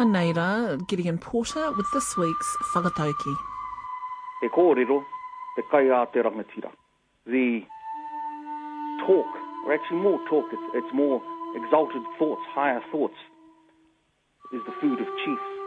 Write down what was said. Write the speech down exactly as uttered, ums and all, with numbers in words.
Aneira, Gideon Porter with this week's Whakatauki. E kōrero, te kai a te rangatira. The talk, or actually more talk, it's, it's more exalted thoughts, higher thoughts, is the food of chiefs.